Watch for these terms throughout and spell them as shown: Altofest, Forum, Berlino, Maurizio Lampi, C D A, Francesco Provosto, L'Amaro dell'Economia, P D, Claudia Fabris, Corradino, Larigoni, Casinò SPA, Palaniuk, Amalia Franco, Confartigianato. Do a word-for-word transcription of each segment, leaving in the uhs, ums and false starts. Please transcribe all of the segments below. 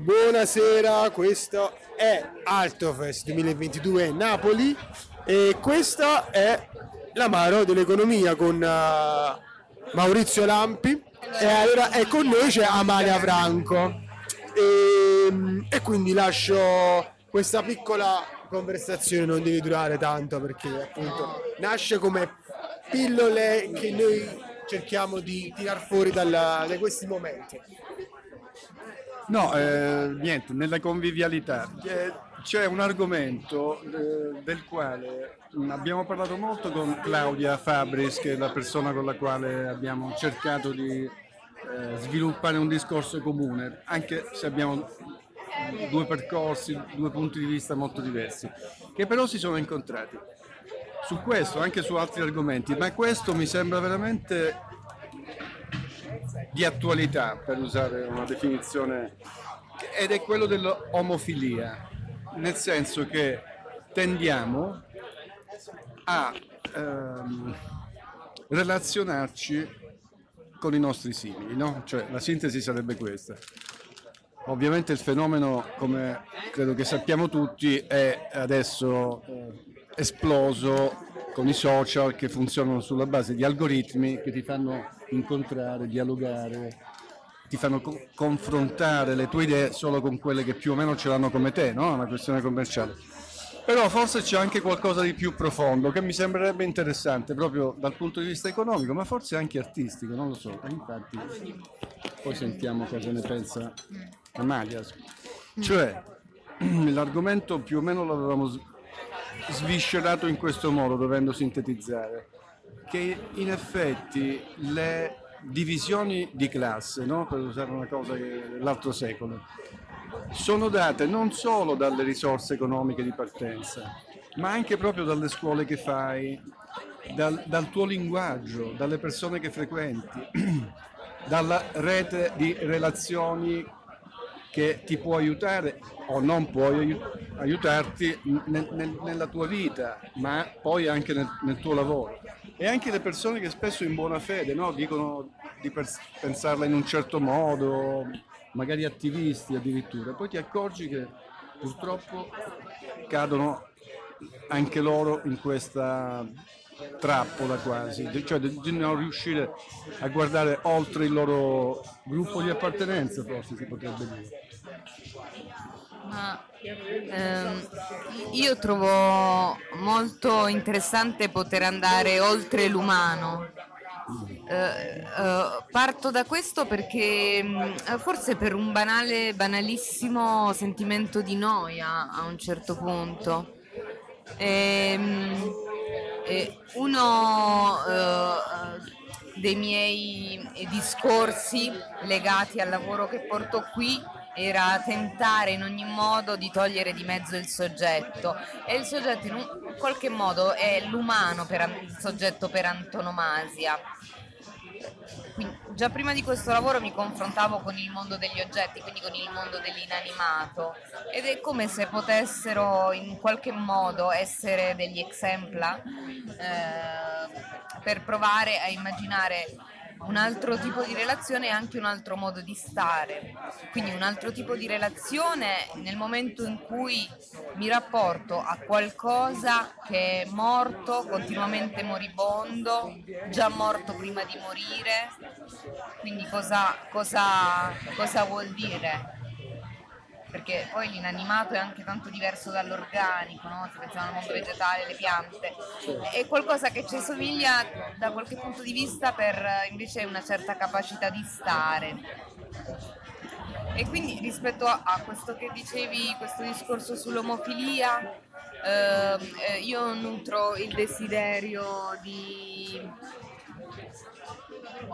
Buonasera, questo è Altofest duemilaventidue Napoli e questa è L'Amaro dell'Economia con uh, Maurizio Lampi, e allora è con noi c'è Amalia Franco e, e quindi lascio questa piccola conversazione, non deve durare tanto perché appunto nasce come pillole che noi cerchiamo di tirar fuori dalla, da questi momenti. No, eh, niente, nella convivialità c'è un argomento eh, del quale abbiamo parlato molto con Claudia Fabris, che è la persona con la quale abbiamo cercato di eh, sviluppare un discorso comune, anche se abbiamo due percorsi, due punti di vista molto diversi, che però si sono incontrati su questo, anche su altri argomenti, ma questo mi sembra veramente di attualità, per usare una definizione, ed è quello dell'omofilia, nel senso che tendiamo a ehm, relazionarci con i nostri simili, no? Cioè la sintesi sarebbe questa. Ovviamente il fenomeno, come credo che sappiamo tutti, è adesso eh, esploso con i social, che funzionano sulla base di algoritmi che ti fanno incontrare, dialogare, ti fanno co- confrontare le tue idee solo con quelle che più o meno ce l'hanno come te, no? È una questione commerciale. Però forse c'è anche qualcosa di più profondo che mi sembrerebbe interessante proprio dal punto di vista economico, ma forse anche artistico, non lo so. Infatti poi sentiamo cosa ne pensa Amalia. Cioè, l'argomento più o meno l'avevamo sviscerato in questo modo, dovendo sintetizzare, che in effetti le divisioni di classe, no? Per usare una cosa dell'altro secolo, sono date non solo dalle risorse economiche di partenza, ma anche proprio dalle scuole che fai, dal, dal tuo linguaggio, dalle persone che frequenti, dalla rete di relazioni che ti può aiutare o non puoi aiutarti nel, nel, nella tua vita, ma poi anche nel, nel tuo lavoro. E anche le persone che spesso in buona fede, no, dicono di pers- pensarla in un certo modo, magari attivisti addirittura, poi ti accorgi che purtroppo cadono anche loro in questa trappola quasi, cioè di non riuscire a guardare oltre il loro gruppo di appartenenza, forse si potrebbe dire. Ma ehm, io trovo molto interessante poter andare oltre l'umano. Eh, eh, parto da questo perché mh, forse per un banale, banalissimo sentimento di noia a un certo punto. E, mh, e uno eh, dei miei discorsi legati al lavoro che porto qui era tentare in ogni modo di togliere di mezzo il soggetto, e il soggetto in un qualche modo è l'umano, per, il soggetto per antonomasia. Quindi, già prima di questo lavoro mi confrontavo con il mondo degli oggetti, quindi con il mondo dell'inanimato, ed è come se potessero in qualche modo essere degli exempla eh, per provare a immaginare un altro tipo di relazione e anche un altro modo di stare. Quindi un altro tipo di relazione nel momento in cui mi rapporto a qualcosa che è morto, continuamente moribondo, già morto prima di morire. Quindi cosa, cosa, cosa vuol dire? Perché poi l'inanimato è anche tanto diverso dall'organico, no? Se pensiamo al mondo vegetale, le piante, è qualcosa che ci somiglia da qualche punto di vista per invece una certa capacità di stare. E quindi rispetto a questo che dicevi, questo discorso sull'omofilia, eh, io nutro il desiderio di...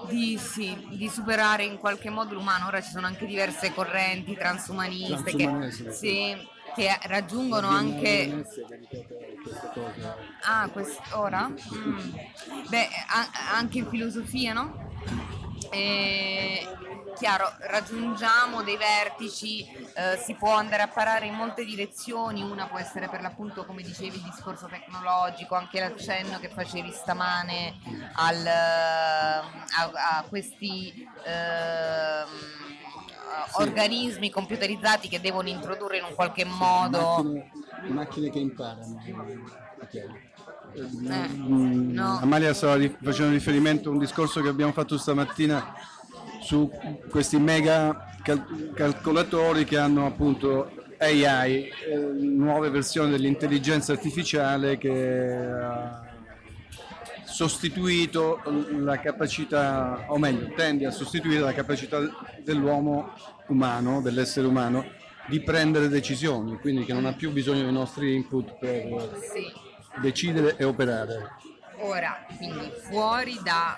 Di, sì, di superare in qualche modo l'umano. Ora ci sono anche diverse correnti transumaniste che, sì, che raggiungono anche ah quest'ora mm. beh a- anche in filosofia, no? E, chiaro, raggiungiamo dei vertici, eh, si può andare a parare in molte direzioni. Una può essere per l'appunto, come dicevi, il discorso tecnologico, anche l'accenno che facevi stamane al, a, a questi eh, sì. organismi computerizzati che devono introdurre in un qualche modo macchine, macchine che imparano. Eh, no. Amalia stava facendo riferimento a un discorso che abbiamo fatto stamattina su questi mega cal- calcolatori che hanno appunto A I, eh, nuove versioni dell'intelligenza artificiale che ha sostituito la capacità, o meglio, tende a sostituire la capacità dell'uomo umano, dell'essere umano, di prendere decisioni, quindi che non ha più bisogno dei nostri input per sì. decidere e operare. Ora, quindi fuori da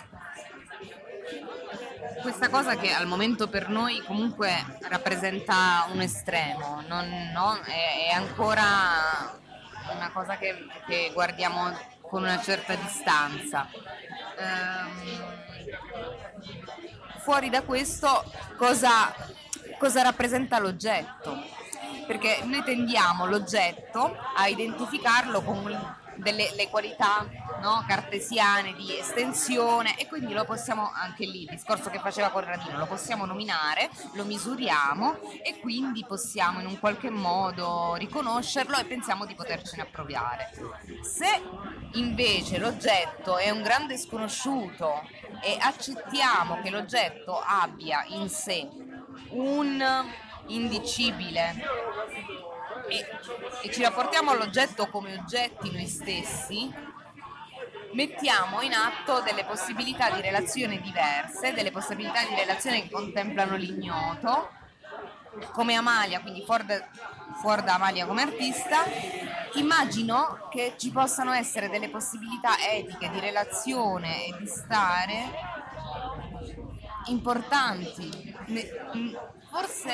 questa cosa che al momento per noi comunque rappresenta un estremo, non, no? è, è ancora una cosa che, che guardiamo con una certa distanza. Ehm, fuori da questo cosa, cosa rappresenta l'oggetto? Perché noi tendiamo l'oggetto a identificarlo con delle le qualità, no, cartesiane di estensione, e quindi lo possiamo, anche lì il discorso che faceva Corradino, lo possiamo nominare, lo misuriamo e quindi possiamo in un qualche modo riconoscerlo e pensiamo di potercene appropriare. Se invece l'oggetto è un grande sconosciuto e accettiamo che l'oggetto abbia in sé un indicibile E, e ci rapportiamo all'oggetto come oggetti noi stessi, mettiamo in atto delle possibilità di relazione diverse, delle possibilità di relazione che contemplano l'ignoto, come Amalia, quindi fuori da Amalia come artista, immagino che ci possano essere delle possibilità etiche di relazione e di stare importanti, forse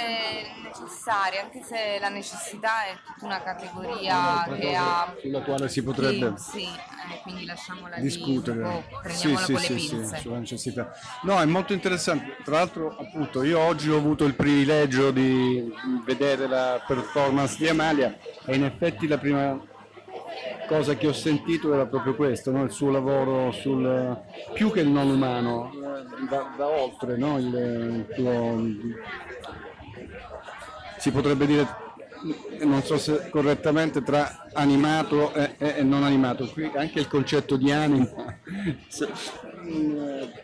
necessarie, anche se la necessità è tutta una categoria no, che ha sulla quale si potrebbe sì, sì, eh, quindi lasciamola discutere lì, sì, sì, con sì, le pinze. Sì, sulla necessità. No, è molto interessante. Tra l'altro, appunto, io oggi ho avuto il privilegio di vedere la performance di Amalia e in effetti la prima cosa che ho sentito era proprio questo, no? Il suo lavoro sul più che il non umano, da, da oltre, no? il, lo, si potrebbe dire, non so se correttamente, tra animato e, e, e non animato. Qui anche il concetto di anima,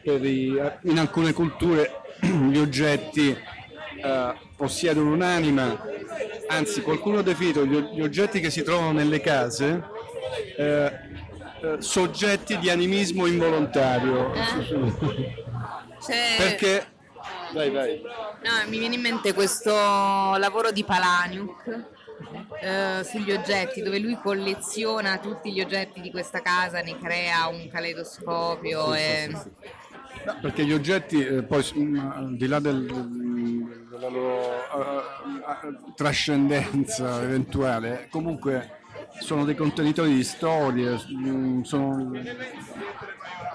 per i, in alcune culture gli oggetti eh, possiedono un'anima, anzi qualcuno ha definito gli, gli oggetti che si trovano nelle case Eh, eh, soggetti di animismo involontario, eh? Cioè, perché vai, vai. No, mi viene in mente questo lavoro di Palaniuk eh, sugli oggetti, dove lui colleziona tutti gli oggetti di questa casa, ne crea un caleidoscopio, sì, e... sì, sì, sì. No, perché gli oggetti eh, poi al di là del, della loro uh, trascendenza eventuale comunque sono dei contenitori di storie, sono,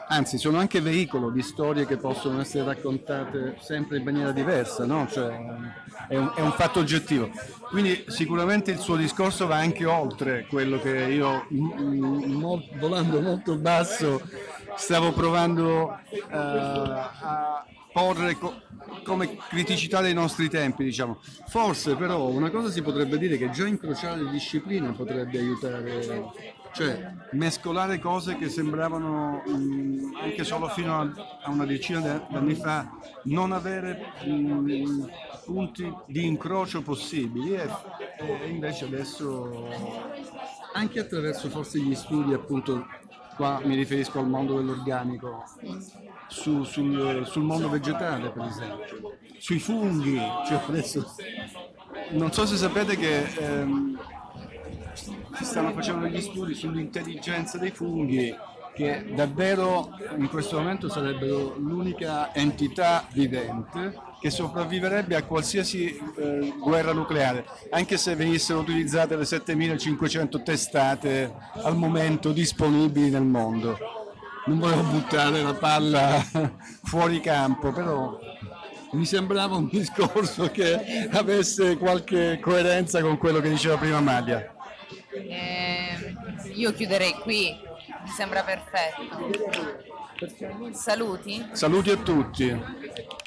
anzi sono anche veicolo di storie che possono essere raccontate sempre in maniera diversa, no? Cioè, è un, è un fatto oggettivo. Quindi sicuramente il suo discorso va anche oltre quello che io, volando molto basso, stavo provando uh, a porre co- come criticità dei nostri tempi, diciamo. Forse però una cosa si potrebbe dire, che già incrociare le discipline potrebbe aiutare, cioè mescolare cose che sembravano mh, anche solo fino a, a una decina di anni fa non avere mh, punti di incrocio possibili, e, e invece adesso anche attraverso forse gli studi, appunto qua mi riferisco al mondo dell'organico, su, sul, sul mondo vegetale per esempio, sui funghi, cioè adesso non so se sapete che ehm, si stanno facendo degli studi sull'intelligenza dei funghi, che davvero in questo momento sarebbero l'unica entità vivente che sopravviverebbe a qualsiasi eh, guerra nucleare, anche se venissero utilizzate le settemilacinquecento testate al momento disponibili nel mondo. Non volevo buttare la palla fuori campo, però mi sembrava un discorso che avesse qualche coerenza con quello che diceva prima Amalia. Eh, io chiuderei qui, mi sembra perfetto. Saluti? Saluti a tutti.